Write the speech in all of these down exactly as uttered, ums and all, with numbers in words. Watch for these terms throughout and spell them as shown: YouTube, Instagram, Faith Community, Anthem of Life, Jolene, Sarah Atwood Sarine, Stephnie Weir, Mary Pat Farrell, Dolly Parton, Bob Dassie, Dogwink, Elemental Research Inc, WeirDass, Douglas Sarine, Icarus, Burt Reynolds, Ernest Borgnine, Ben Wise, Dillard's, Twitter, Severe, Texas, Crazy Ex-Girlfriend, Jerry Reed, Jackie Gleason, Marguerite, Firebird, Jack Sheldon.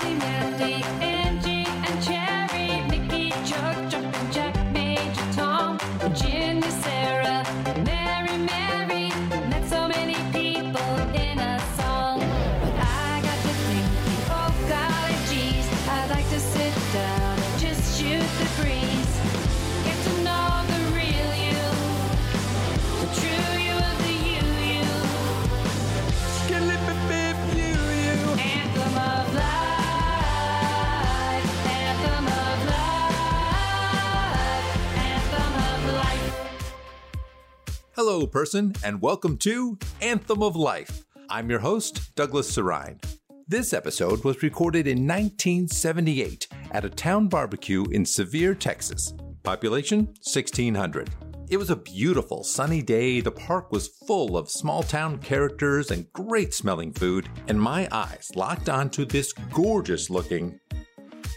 Andy, Mandy, Angie, and Cherry, Mickey, Chuck, Chuck, and Jack, Major Tom, Virginia, Sarah, Mary, Mary. Met so many people in a song, but I got to thinking, oh golly geez, I'd like to sit down and just shoot the breeze, get to know the real you, the true you of the you you, skip you you. Anthem of life, anthem of life, anthem of life. Hello, person, and welcome to Anthem of Life. I'm your host, Douglas Sarine. This episode was recorded in nineteen seventy-eight at a town barbecue in Severe, Texas. Population, sixteen hundred. It was a beautiful, sunny day. The park was full of small-town characters and great-smelling food, and my eyes locked onto this gorgeous-looking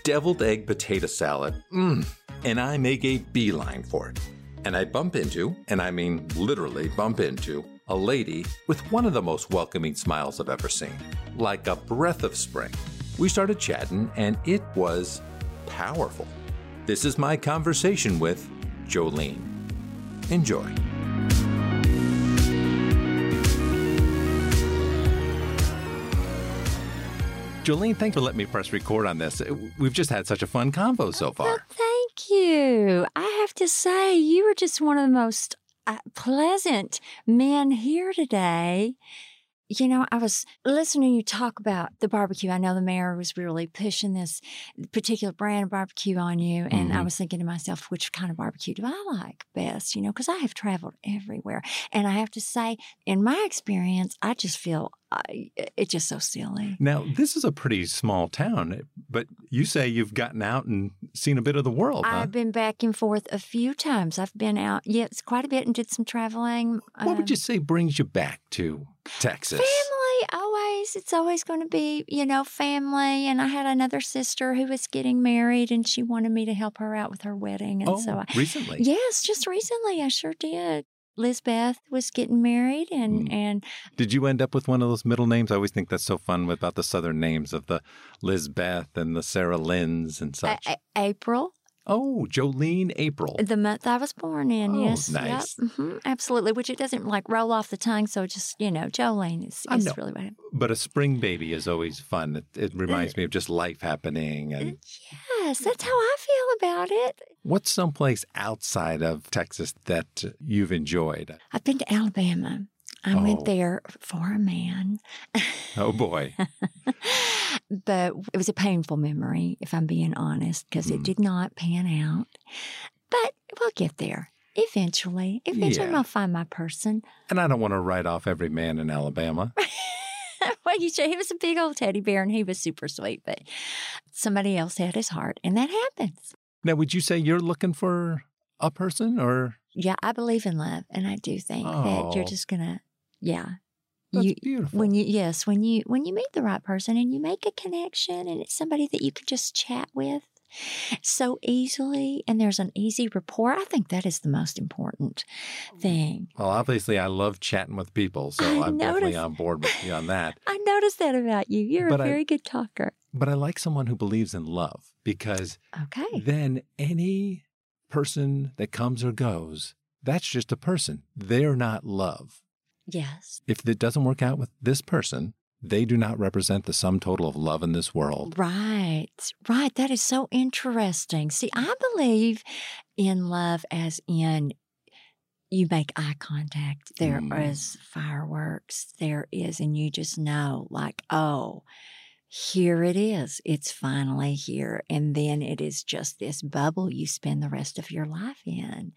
deviled egg potato salad. Mmm. And I make a beeline for it. And I bump into, and I mean literally bump into, a lady with one of the most welcoming smiles I've ever seen. Like a breath of spring. We started chatting, and it was powerful. This is my conversation with Jolene. Enjoy. Jolene, thanks for letting me press record on this. We've just had such a fun convo so far. Well, thank you. I have to say, you were just one of the most uh, pleasant men here today. You know, I was listening to you talk about the barbecue. I know the mayor was really pushing this particular brand of barbecue on you. And mm-hmm. I was thinking to myself, which kind of barbecue do I like best? You know, because I have traveled everywhere. And I have to say, in my experience, I just feel uh, it's just so silly. Now, this is a pretty small town, but you say you've gotten out and seen a bit of the world. I've huh? been back and forth a few times. I've been out, yes, yeah, quite a bit and did some traveling. What um, would you say brings you back to Texas? Family, always. It's always going to be, you know, family. And I had another sister who was getting married, and she wanted me to help her out with her wedding. And oh, so I, recently? Yes, just recently. I sure did. Lizbeth was getting married, and, mm. and... Did you end up with one of those middle names? I always think that's so fun about the Southern names of the Lizbeth and the Sarah Lynn's and such. A- A- April. Oh, Jolene April. The month I was born in, oh, yes. nice. Yep. Mm-hmm. Absolutely, which it doesn't, like, roll off the tongue, so just, you know, Jolene is, is really what happened. But a spring baby is always fun. It, it reminds me of just life happening. And yes, that's how I feel about it. What's someplace outside of Texas that you've enjoyed? I've been to Alabama. I oh. went there for a man. Oh, boy. But it was a painful memory, if I'm being honest, because mm. it did not pan out. But we'll get there. Eventually. Eventually, yeah. I'll find my person. And I don't want to write off every man in Alabama. Well, you should. He was a big old teddy bear, and he was super sweet. But somebody else had his heart, and that happens. Now, would you say you're looking for a person, or...? Yeah, I believe in love, and I do think oh. that you're just going to, yeah. That's you, beautiful. When you, yes, when you when you meet the right person and you make a connection, and it's somebody that you can just chat with so easily, and there's an easy rapport, I think that is the most important thing. Well, obviously, I love chatting with people, so I I'm noticed, definitely on board with you on that. I noticed that about you. You're but a very I, good talker. But I like someone who believes in love, because okay. then any... person that comes or goes, that's just a person. They're not love. Yes. If it doesn't work out with this person, they do not represent the sum total of love in this world. Right. Right. That is so interesting. See, I believe in love as in you make eye contact. There mm. is fireworks. There is, and you just know, like, oh, here it is. It's finally here. And then it is just this bubble you spend the rest of your life in.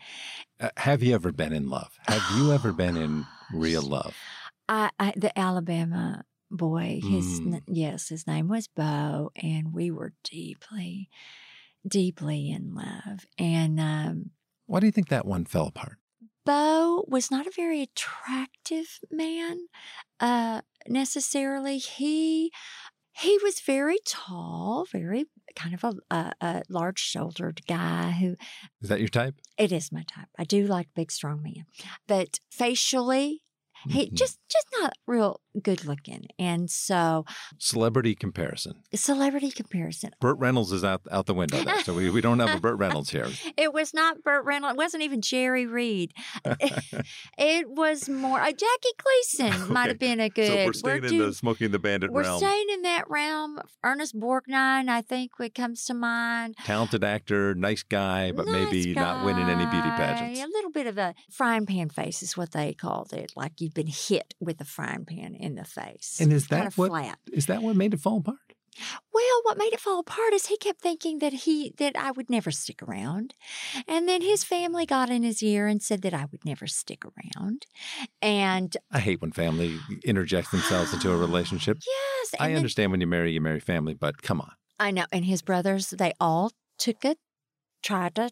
Uh, have you ever been in love? Have oh, you ever been gosh. in real love? I, I the Alabama boy, his mm. yes, his name was Bo, and we were deeply, deeply in love. And um, why do you think that one fell apart? Bo was not a very attractive man uh, necessarily. He... He was very tall, very kind of a, a, a large-shouldered guy who... Is that your type? It is my type. I do like big, strong men. But facially, mm-hmm. he just just not real good looking. And so... Celebrity comparison. Celebrity comparison. Burt Reynolds is out, out the window there, so we, we don't have a Burt Reynolds here. It was not Burt Reynolds. It wasn't even Jerry Reed. It was more... Uh, Jackie Gleason okay. might have been a good... So we're staying we're in do, the Smoking the Bandit we're realm. We're staying in that realm. Ernest Borgnine, I think, it comes to mind. Talented actor, nice guy, but nice maybe guy. Not winning any beauty pageants. A little bit of a frying pan face is what they called it, like you've been hit with a frying pan in the face. And is that kind of what flat. Is that what made it fall apart? Well, what made it fall apart is he kept thinking that he that I would never stick around. And then his family got in his ear and said that I would never stick around. And I hate when family interjects themselves into a relationship. Yes. I then, understand when you marry, you marry family, but come on. I know. And his brothers, they all took it, tried to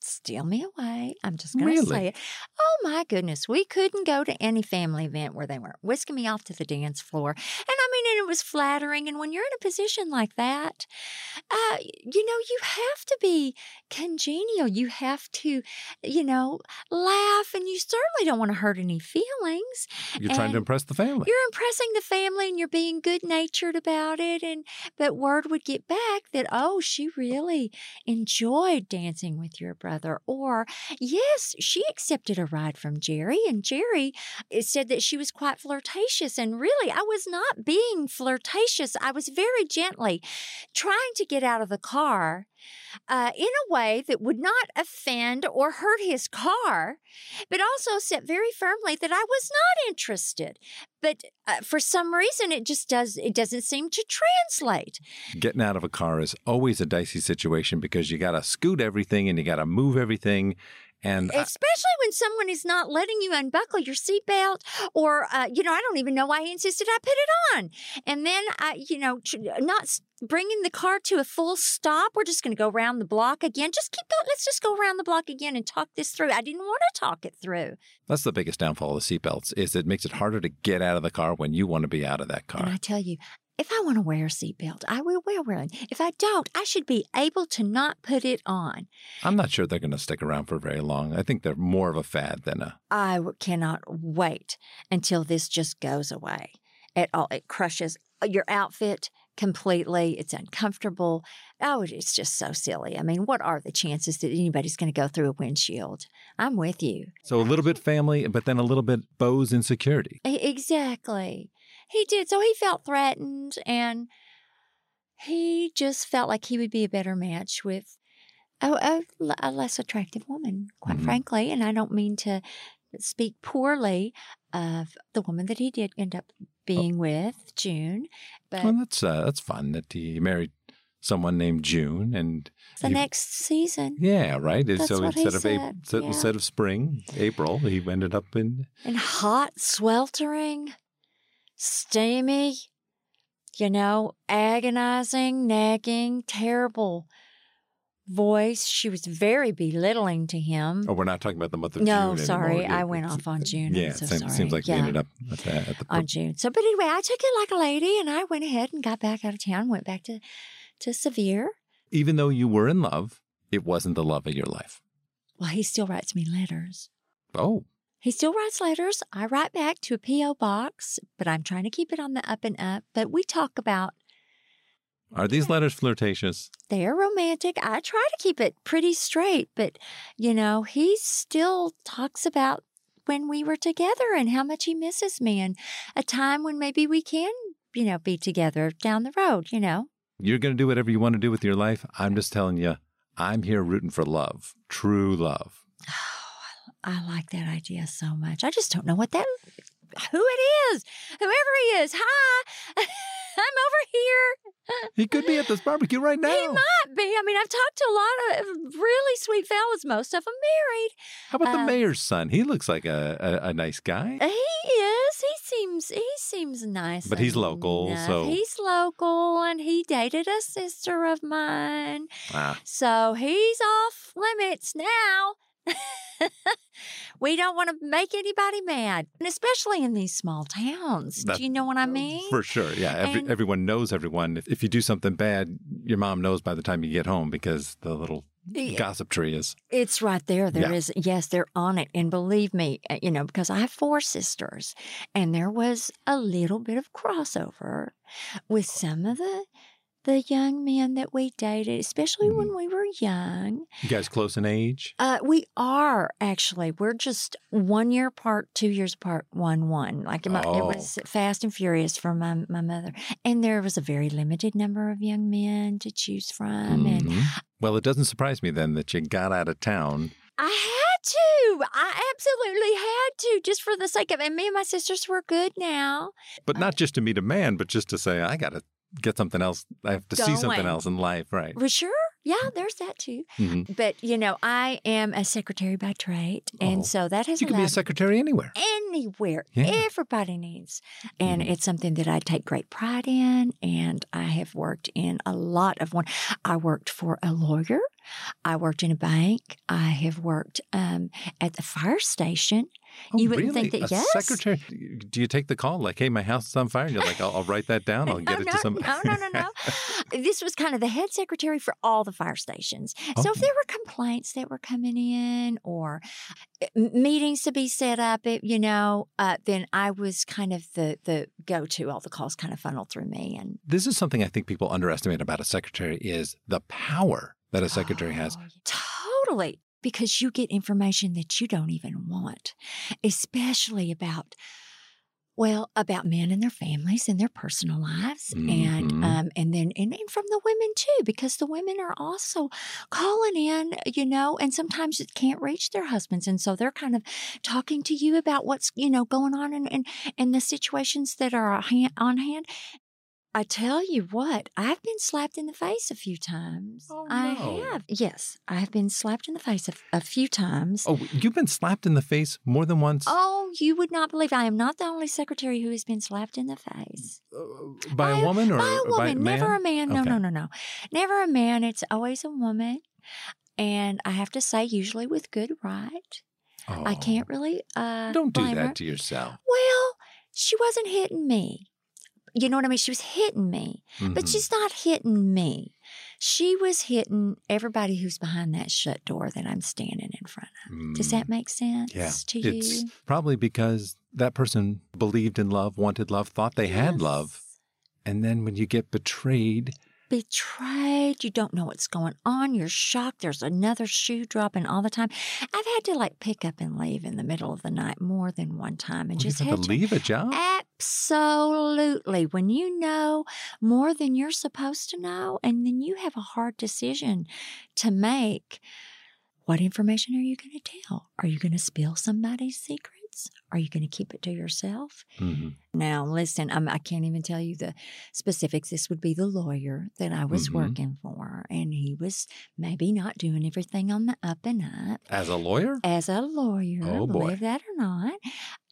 steal me away. I'm just going to really? say it. Oh, my goodness. We couldn't go to any family event where they weren't whisking me off to the dance floor. And I mean, and it was flattering. And when you're in a position like that, uh, you know, you have to be congenial. You have to, you know, laugh. And you certainly don't want to hurt any feelings. You're and trying to impress the family. You're impressing the family and you're being good-natured about it. And but word would get back that, oh, she really enjoyed dancing with your brother. Brother. Or, yes, she accepted a ride from Jerry, and Jerry said that she was quite flirtatious. And really, I was not being flirtatious. I was very gently trying to get out of the car uh, in a way that would not offend or hurt his car, but also said very firmly that I was not interested. But uh, for some reason, it just does. It doesn't seem to translate. Getting out of a car is always a dicey situation because you got to scoot everything and you got to move everything. And especially I, when someone is not letting you unbuckle your seatbelt or, uh, you know, I don't even know why he insisted I put it on. And then, I, you know, not bringing the car to a full stop. We're just going to go around the block again. Just keep going. Let's just go around the block again and talk this through. I didn't want to talk it through. That's the biggest downfall of the seatbelts is it makes it harder to get out of the car when you want to be out of that car. And I tell you. If I want to wear a seatbelt, I will wear one. If I don't, I should be able to not put it on. I'm not sure they're going to stick around for very long. I think they're more of a fad than a... I cannot wait until this just goes away at all. It crushes your outfit completely. It's uncomfortable. Oh, it's just so silly. I mean, what are the chances that anybody's going to go through a windshield? I'm with you. So a little bit family, but then a little bit Bo's insecurity. Exactly. He did. So he felt threatened, and he just felt like he would be a better match with a, a, a less attractive woman, quite mm-hmm. frankly. And I don't mean to speak poorly of the woman that he did end up being oh. with, June. But well, that's, uh, that's fun that he married someone named June. And the he, next season. Yeah, right? That's so what instead he of said. April, yeah. Instead of spring, April, he ended up in... And hot, sweltering... Steamy, you know, agonizing, nagging, terrible voice. She was very belittling to him. Oh, we're not talking about the month of no, June anymore. No, sorry. I went off on June. Yeah, so it seems, seems like yeah. we ended up at the, at the on June. So, but anyway, I took it like a lady, and I went ahead and got back out of town, went back to, to Severe. Even though you were in love, it wasn't the love of your life. Well, he still writes me letters. Oh, He still writes letters. I write back to a P O box, but I'm trying to keep it on the up and up. But we talk about... Are these letters flirtatious? They're romantic. I try to keep it pretty straight, but, you know, he still talks about when we were together and how much he misses me and a time when maybe we can, you know, be together down the road, you know. You're going to do whatever you want to do with your life. I'm just telling you, I'm here rooting for love, true love. I like that idea so much. I just don't know what that, who it is, whoever he is. Hi, I'm over here. He could be at this barbecue right now. He might be. I mean, I've talked to a lot of really sweet fellas. Most of them married. How about uh, the mayor's son? He looks like a, a, a nice guy. He is. He seems, he seems nice. But he's local, enough. so. He's local, and he dated a sister of mine. Ah. So he's off limits now. We don't want to make anybody mad, and especially in these small towns. That, do you know what I mean? For sure, yeah. Every, and, everyone knows everyone. If, if you do something bad, your mom knows by the time you get home because the little Gossip Tree is. It's right there. There yeah. is. Yes, they're on it. And believe me, you know, because I have four sisters, and there was a little bit of crossover with some of the the young men that we dated, especially mm. when we were young. You guys close in age? Uh, we are, actually. We're just one year apart, two years apart, one, one. Like my, oh. It was fast and furious for my, my mother. And there was a very limited number of young men to choose from. Mm-hmm. And well, it doesn't surprise me then that you got out of town. I had to. I absolutely had to, just for the sake of, and me and my sisters were good now. But not uh, just to meet a man, but just to say, I got to get something else. I have to going. see something else in life, right? Well, sure. Yeah, there's that too. Mm-hmm. But, you know, I am a secretary by trade. And oh. so that has You can be a secretary anywhere. Anywhere. Yeah. Everybody needs. And mm-hmm. it's something that I take great pride in. And I have worked in a lot of one. I worked for a lawyer. I worked in a bank. I have worked um, at the fire station. Oh, you wouldn't really? think that, a yes. secretary? Do you take the call? Like, hey, my house is on fire. And you're like, I'll, I'll write that down. I'll get no, it to somebody. No, no, no, no. This was kind of the head secretary for all the fire stations. Oh. So if there were complaints that were coming in or meetings to be set up, it, you know, uh, then I was kind of the, the go-to. All the calls kind of funneled through me. And this is something I think people underestimate about a secretary is the power that a secretary oh, has. Totally. Because you get information that you don't even want, especially about, well, about men and their families and their personal lives. Mm-hmm. And um, and then and, and from the women, too, because the women are also calling in, you know, and sometimes it can't reach their husbands. And so they're kind of talking to you about what's, you know, going on and, and, and the situations that are on hand. I tell you what, I've been slapped in the face a few times. Oh, no. I have. Yes, I have been slapped in the face a, a few times. Oh, you've been slapped in the face more than once? Oh, you would not believe. I am not the only secretary who has been slapped in the face. Uh, by I, a woman or by a woman? By a man? Never a man. No, okay. no, no, no. Never a man. It's always a woman. And I have to say, usually with good right. Oh, I can't really uh, Don't do blame that her. to yourself. Well, she wasn't hitting me. You know what I mean? She was hitting me, mm-hmm. but she's not hitting me. She was hitting everybody who's behind that shut door that I'm standing in front of. Mm. Does that make sense yeah. to you? It's probably because that person believed in love, wanted love, thought they yes. had love. And then when you get betrayed... Betrayed. You don't know what's going on. You're shocked. There's another shoe dropping all the time. I've had to like pick up and leave in the middle of the night more than one time, and well, just had to, to leave a job. Absolutely. When you know more than you're supposed to know, and then you have a hard decision to make. What information are you going to tell? Are you going to spill somebody's secrets? Are you going to keep it to yourself? Mm-hmm. Now, listen, I'm, I can't even tell you the specifics. This would be the lawyer that I was mm-hmm. working for, and he was maybe not doing everything on the up and up. As a lawyer? As a lawyer. Oh, boy. Believe that or not.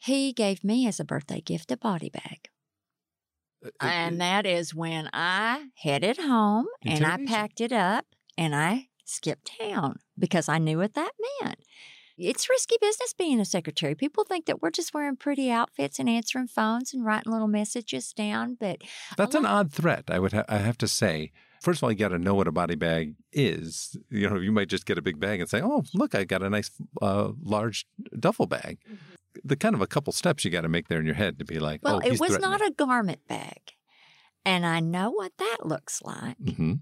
He gave me as a birthday gift a body bag. Uh, and uh, that is when I headed home, and I packed it up, and I skipped town because I knew what that meant. It's risky business being a secretary. People think that we're just wearing pretty outfits and answering phones and writing little messages down, but that's an odd threat. I would ha I have to say. First of all, you got to know what a body bag is. You know, you might just get a big bag and say, "Oh, look, I got a nice uh, large duffel bag." Mm-hmm. The kind of a couple steps you got to make there in your head to be like, "Well, oh, it was not a garment bag," and I know what that looks like. Mm-hmm.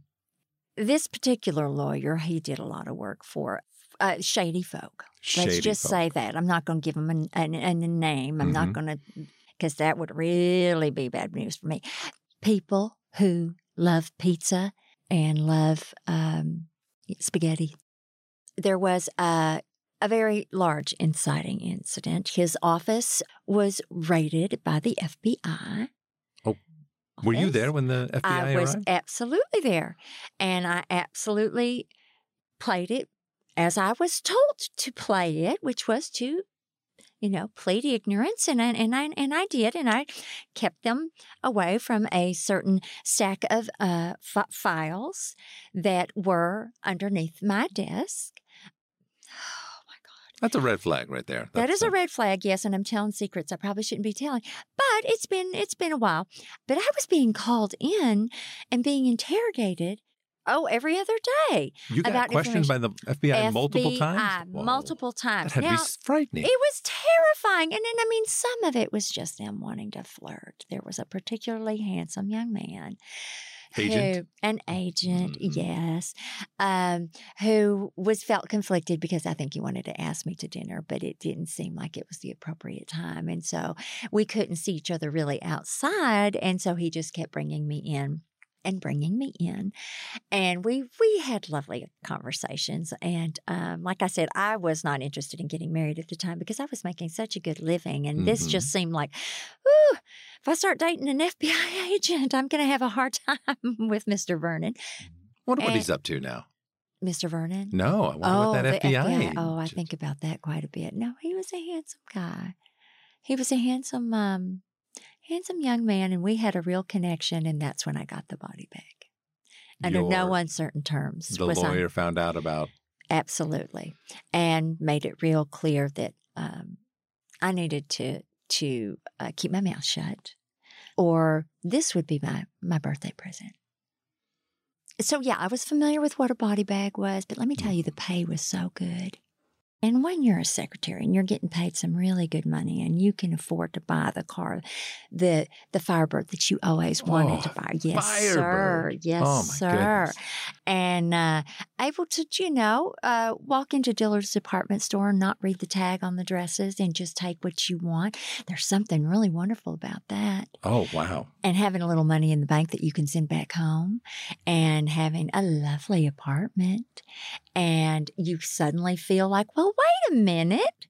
This particular lawyer, he did a lot of work for uh, shady folk. Shady Let's just folk. say that. I'm not going to give him a, a, a name. I'm mm-hmm. not going to, because that would really be bad news for me. People who love pizza and love um, spaghetti. There was a, a very large inciting incident. His office was raided by the F B I. Were you there when the F B I arrived? I was absolutely there. And I absolutely played it as I was told to play it, which was to, you know, plead ignorance. And I, and I, and I did. And I kept them away from a certain stack of uh, f files that were underneath my desk. That's a red flag right there. That's that is a red flag, yes, and I'm telling secrets I probably shouldn't be telling. But it's been it's been a while. But I was being called in and being interrogated Oh, every other day. You got about questioned by the F B I, F B I multiple times? Whoa. Multiple times. That had now, to be frightening. It was terrifying. And then, I mean, some of it was just them wanting to flirt. There was a particularly handsome young man. Agent? Who, an agent, mm-hmm. yes, um, who was felt conflicted because I think he wanted to ask me to dinner, but it didn't seem like it was the appropriate time. And so we couldn't see each other really outside. And so he just kept bringing me in. And bringing me in, and we we had lovely conversations. And um, like I said, I was not interested in getting married at the time because I was making such a good living, and mm-hmm. this just seemed like, ooh, if I start dating an F B I agent, I'm going to have a hard time with Mister Vernon. Wonder what and, he's up to now, Mister Vernon. No, I wonder oh, what that F B I. F B I. Oh, I think about that quite a bit. No, he was a handsome guy. He was a handsome. Um, Handsome young man, and we had a real connection, and that's when I got the body bag. Under Your, no uncertain terms. The was lawyer I, found out about? Absolutely, and made it real clear that um, I needed to to uh, keep my mouth shut, or this would be my, my birthday present. So, yeah, I was familiar with what a body bag was, but let me tell you, the pay was so good. And when you're a secretary and you're getting paid some really good money and you can afford to buy the car, the the Firebird that you always wanted oh, to buy. Yes, Firebird. sir. Yes, oh, my sir. Goodness. And uh, able to, you know, uh, walk into Dillard's department store and not read the tag on the dresses and just take what you want. There's something really wonderful about that. Oh, wow. And having a little money in the bank that you can send back home and having a lovely apartment. And you suddenly feel like, well, wait a minute.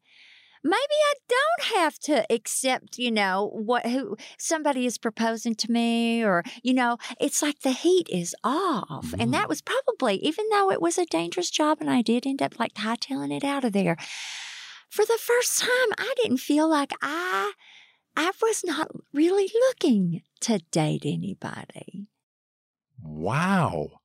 Maybe I don't have to accept, you know, what who somebody is proposing to me, or, you know, it's like the heat is off. Mm-hmm. And that was probably, even though it was a dangerous job and I did end up like hightailing it out of there, for the first time, I didn't feel like I, I was not really looking to date anybody. Wow.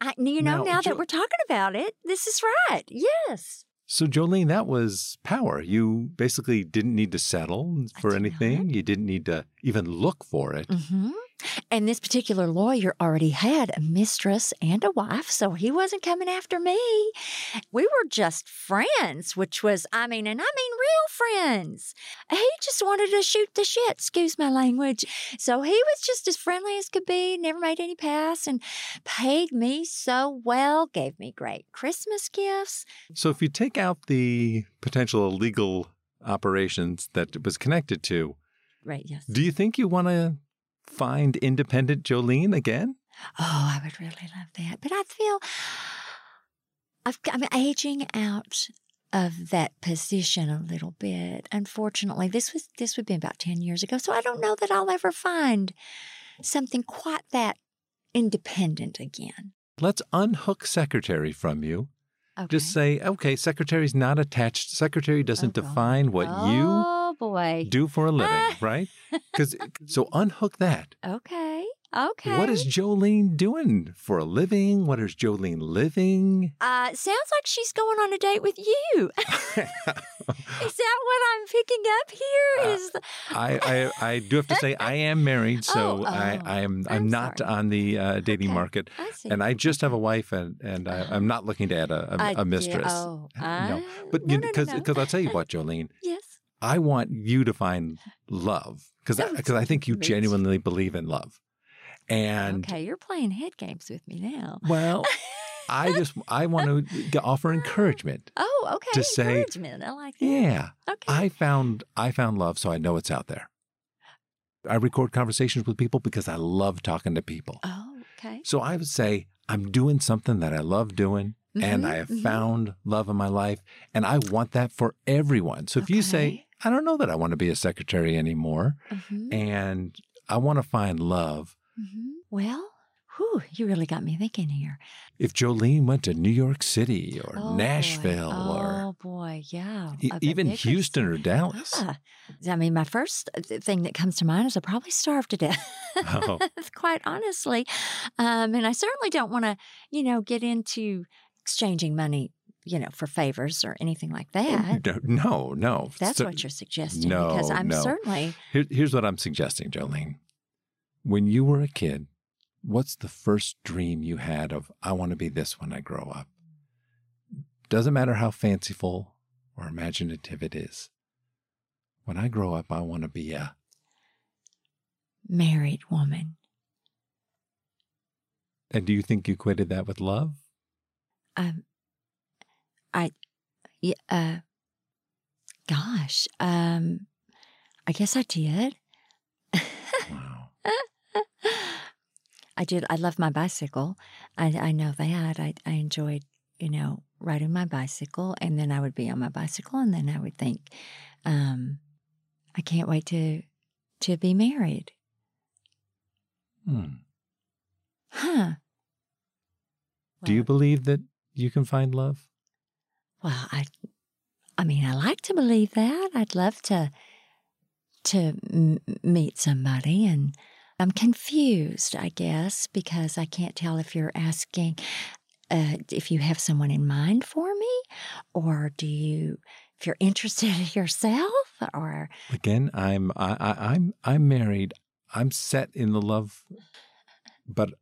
I, you know, now, now that jo- we're talking about it, this is right. Yes. So, Jolene, that was power. You basically didn't need to settle for anything. Not. You didn't need to even look for it. Mm-hmm. And this particular lawyer already had a mistress and a wife, so he wasn't coming after me. We were just friends, which was, I mean, and I mean real friends. He just wanted to shoot the shit, excuse my language. So he was just as friendly as could be, never made any pass, and paid me so well, gave me great Christmas gifts. So if you take out the potential illegal operations that it was connected to, right? Yes. Do you think you want to find independent Jolene again? Oh, I would really love that. But I feel I've, I'm aging out of that position a little bit. Unfortunately, this was this would be about ten years ago, so I don't know that I'll ever find something quite that independent again. Let's unhook secretary from you. Okay. Just say, okay, secretary's not attached. Secretary doesn't okay. define what oh. you... Boy. Do for a living, ah. right? Because so unhook that. Okay. Okay. What is Jolene doing for a living? What is Jolene living? Uh, sounds like she's going on a date with you. Is that what I'm picking up here? Uh, is the... I, I I do have to say I am married, so oh, oh, I, I am I'm, I'm not sorry. on the uh, dating okay. market, I see. And I just have a wife, and and I, I'm not looking to add a a, a mistress. Oh, I... no, but because no, no, no, no. I'll tell you what, Jolene. Yes. I want you to find love because because I, I think you genuinely believe in love. And okay, you're playing head games with me now. Well, I just I want to offer encouragement. Oh, okay, to say, encouragement. I like that. Yeah, okay. I found I found love, so I know it's out there. I record conversations with people because I love talking to people. Oh, okay. So I would say I'm doing something that I love doing. Mm-hmm, and I have mm-hmm. found love in my life, and I want that for everyone. So if okay. you say, I don't know that I want to be a secretary anymore, mm-hmm. and I want to find love. Mm-hmm. Well, whew, you really got me thinking here. If Jolene went to New York City or oh, Nashville boy. Oh, or... Oh, boy, yeah. E- even biggest. Houston or Dallas. Yeah. I mean, my first thing that comes to mind is I probably starved to death, oh. quite honestly. Um, and I certainly don't want to, you know, get into exchanging money, you know, for favors or anything like that. No, no. That's so, what you're suggesting. No, because I'm no. certainly... Here, here's what I'm suggesting, Jolene. When you were a kid, what's the first dream you had of, I want to be this when I grow up? Doesn't matter how fanciful or imaginative it is. When I grow up, I want to be a married woman. And do you think you equated that with love? Um, I, uh, gosh, um, I guess I did. Wow. I did. I love my bicycle. I, I know that. I, I enjoyed, you know, riding my bicycle, and then I would be on my bicycle, and then I would think, um, I can't wait to, to be married. Hmm. Huh. Do you believe that you can find love? Well, I, I mean, I like to believe that. I'd love to, to m meet somebody, and I'm confused, I guess, because I can't tell if you're asking uh, if you have someone in mind for me, or do you, if you're interested yourself, or again, I'm, I, I, I'm, I'm married. I'm set in the love, but.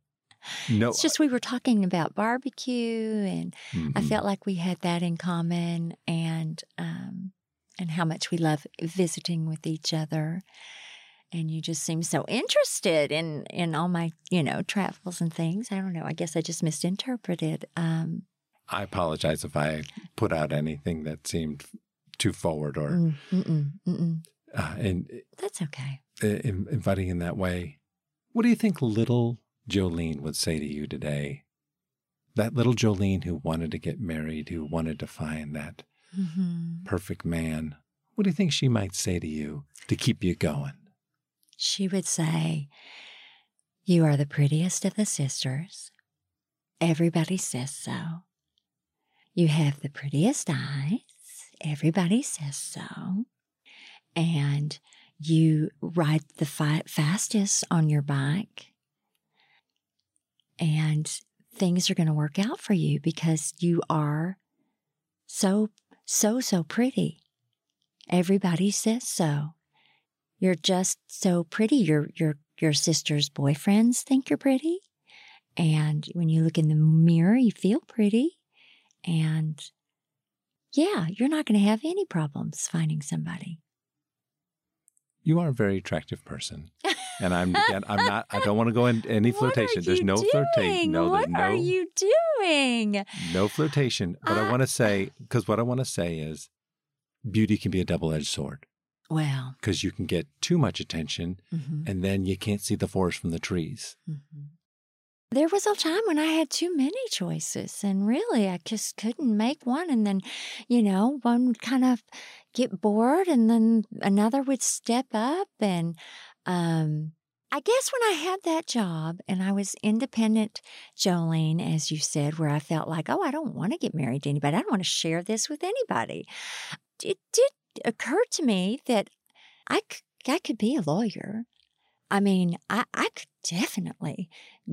No, it's just we were talking about barbecue, and mm-hmm. I felt like we had that in common, and um, and how much we love visiting with each other. And you just seem so interested in in all my you know travels and things. I don't know. I guess I just misinterpreted. Um, I apologize if I put out anything that seemed too forward or mm, mm-mm, mm-mm. Uh, and that's okay. In, inviting in that way. What do you think, little Jolene would say to you today? That little Jolene who wanted to get married, who wanted to find that mm-hmm. perfect man, what do you think she might say to you to keep you going? She would say, you are the prettiest of the sisters. Everybody says so. You have the prettiest eyes. Everybody says so. And you ride the fi- fastest on your bike. And things are going to work out for you because you are so, so, so pretty. Everybody says so. You're just so pretty. Your, your, your sister's boyfriends think you're pretty. And when you look in the mirror, you feel pretty. And yeah, you're not going to have any problems finding somebody. You are a very attractive person. And I'm again, I'm not, I don't want to go in any flirtation. There's no flirtation. No, what no, are you doing? No flirtation. But uh, I want to say, because what I want to say is beauty can be a double-edged sword. Well. Because you can get too much attention mm-hmm. and then you can't see the forest from the trees. Mm-hmm. There was a time when I had too many choices, and really I just couldn't make one. And then, you know, one would kind of get bored, and then another would step up. And um, I guess when I had that job and I was independent, Jolene, as you said, where I felt like, oh, I don't want to get married to anybody. I don't want to share this with anybody. It did occur to me that I, I could be a lawyer. I mean, I, I could definitely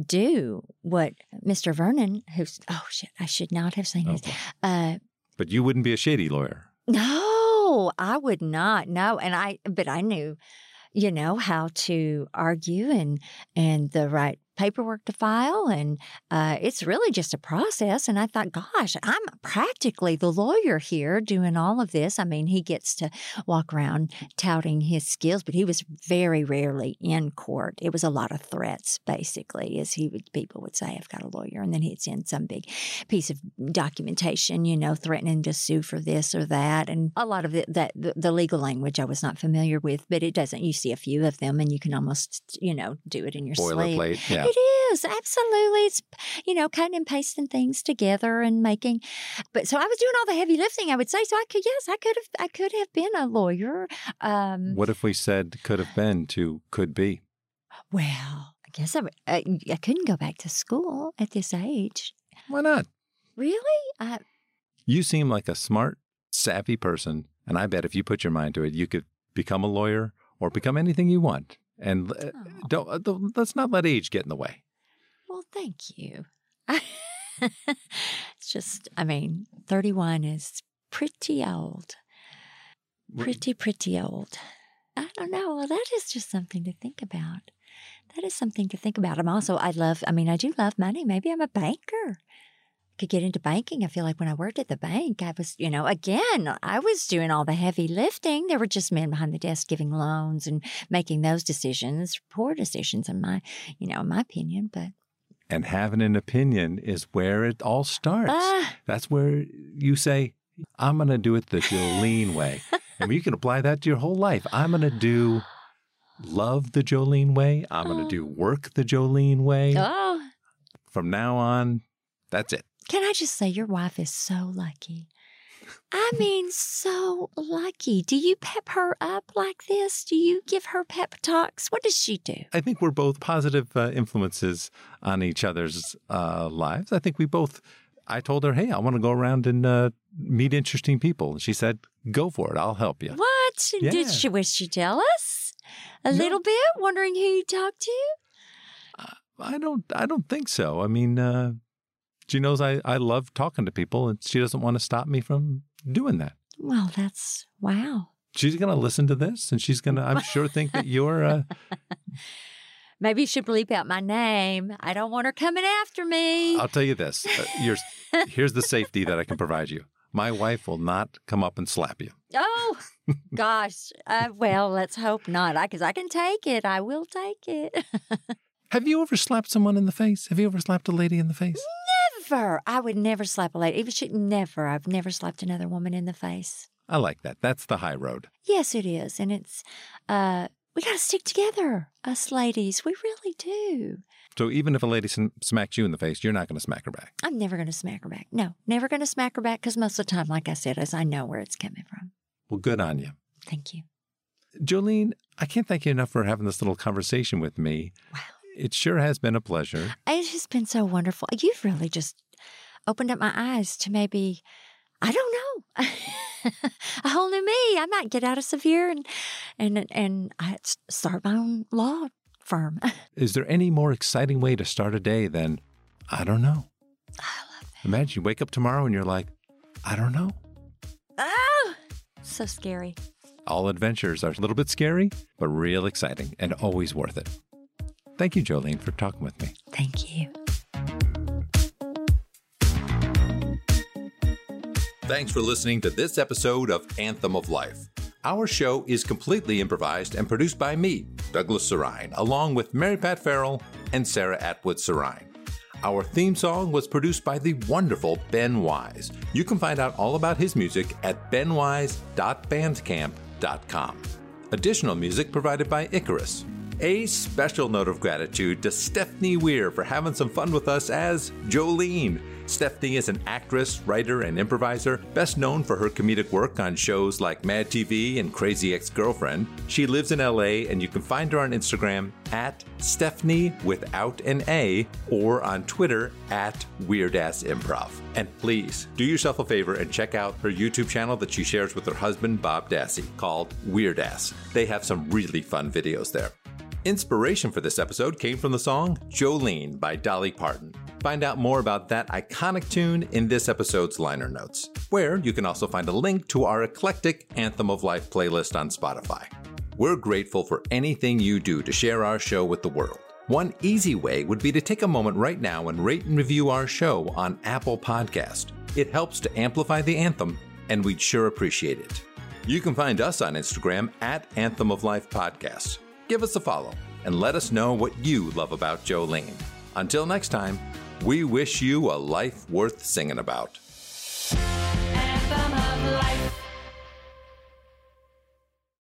do what Mister Vernon, who's, oh, shit, I should not have seen this. Okay. Uh, but you wouldn't be a shady lawyer. No, I would not. No. And I, but I knew, you know, how to argue and, and the right paperwork to file. And uh, it's really just a process. And I thought, gosh, I'm practically the lawyer here doing all of this. I mean, he gets to walk around touting his skills, but he was very rarely in court. It was a lot of threats, basically, as he would, people would say, I've got a lawyer. And then he'd send some big piece of documentation, you know, threatening to sue for this or that. And a lot of the, that, the, the legal language I was not familiar with, but it doesn't, you see a few of them and you can almost, you know, do it in your sleep. Boilerplate, yeah. It is, absolutely. It's, you know, cutting and pasting things together and making, but so I was doing all the heavy lifting, I would say. So I could, yes, I could have, I could have been a lawyer. Um, what if we said could have been to could be? Well, I guess I, I, I couldn't go back to school at this age. Why not? Really? I, you seem like a smart, savvy person. And I bet if you put your mind to it, you could become a lawyer or become anything you want. And uh, oh. don't, don't, let's not let age get in the way. Well, thank you. It's just, I mean, thirty-one is pretty old. Pretty, pretty old. I don't know. Well, that is just something to think about. that is something to think about. I'm also, I love, I mean, I do love money. Maybe I'm a banker. I could get into banking. I feel like when I worked at the bank, I was, you know, again, I was doing all the heavy lifting. There were just men behind the desk giving loans and making those decisions, poor decisions in my, you know, in my opinion, but. And having an opinion is where it all starts. Uh, That's where you say, I'm going to do it the Jolene way. And you can apply that to your whole life. I'm going to do love the Jolene way. I'm going to do work the Jolene way. Oh. From now on, that's it. Can I just say your wife is so lucky? I mean, so lucky. Do you pep her up like this? Do you give her pep talks? What does she do? I think we're both positive uh, influences on each other's uh, lives. I think we both, I told her, hey, I want to go around and uh, meet interesting people. And she said, go for it. I'll help you. What? Yeah. Did she, was she jealous? A no. little bit? Wondering who you talked to? Uh, I don't, I don't think so. I mean, uh, she knows I, I love talking to people, and she doesn't want to stop me from doing that. Well, that's, wow. She's going to listen to this, and she's going to, I'm sure, think that you're uh... Maybe you should bleep out my name. I don't want her coming after me. I'll tell you this. Uh, you're, here's the safety that I can provide you. My wife will not come up and slap you. Oh, gosh. Uh, well, let's hope not, because I, I can take it. I will take it. Have you ever slapped someone in the face? Have you ever slapped a lady in the face? Never. I would never slap a lady. Even she, never. I've never slapped another woman in the face. I like that. That's the high road. Yes, it is. And it's, uh, we got to stick together, us ladies. We really do. So even if a lady sm smacks you in the face, you're not going to smack her back? I'm never going to smack her back. No, never going to smack her back because most of the time, like I said, as I know where it's coming from. Well, good on you. Thank you. Jolene, I can't thank you enough for having this little conversation with me. Wow. It sure has been a pleasure. It has been so wonderful. You've really just opened up my eyes to maybe, I don't know, a whole new me. I might get out of Severe and and and I start my own law firm. Is there any more exciting way to start a day than, I don't know? I love that. Imagine you wake up tomorrow and you're like, I don't know. Oh, so scary. All adventures are a little bit scary, but real exciting and always worth it. Thank you, Jolene, for talking with me. Thank you. Thanks for listening to this episode of Anthem of Life. Our show is completely improvised and produced by me, Douglas Sarine, along with Mary Pat Farrell and Sarah Atwood Sarine. Our theme song was produced by the wonderful Ben Wise. You can find out all about his music at benwise dot bandcamp dot com. Additional music provided by Icarus. A special note of gratitude to Stephnie Weir for having some fun with us as Jolene. Stephnie is an actress, writer, and improviser, best known for her comedic work on shows like Mad T V and Crazy Ex-Girlfriend. She lives in L A, and you can find her on Instagram at Stephnie without an A, or on Twitter at WeirDass Improv. And please, do yourself a favor and check out her YouTube channel that she shares with her husband, Bob Dassie, called WeirDass. They have some really fun videos there. Inspiration for this episode came from the song Jolene by Dolly Parton. Find out more about that iconic tune in this episode's liner notes, where you can also find a link to our eclectic Anthem of Life playlist on Spotify. We're grateful for anything you do to share our show with the world. One easy way would be to take a moment right now and rate and review our show on Apple Podcast. It helps to amplify the anthem, and we'd sure appreciate it. You can find us on Instagram at Anthem of Life Podcast. Give us a follow and let us know what you love about Jolene. Until next time, we wish you a life worth singing about.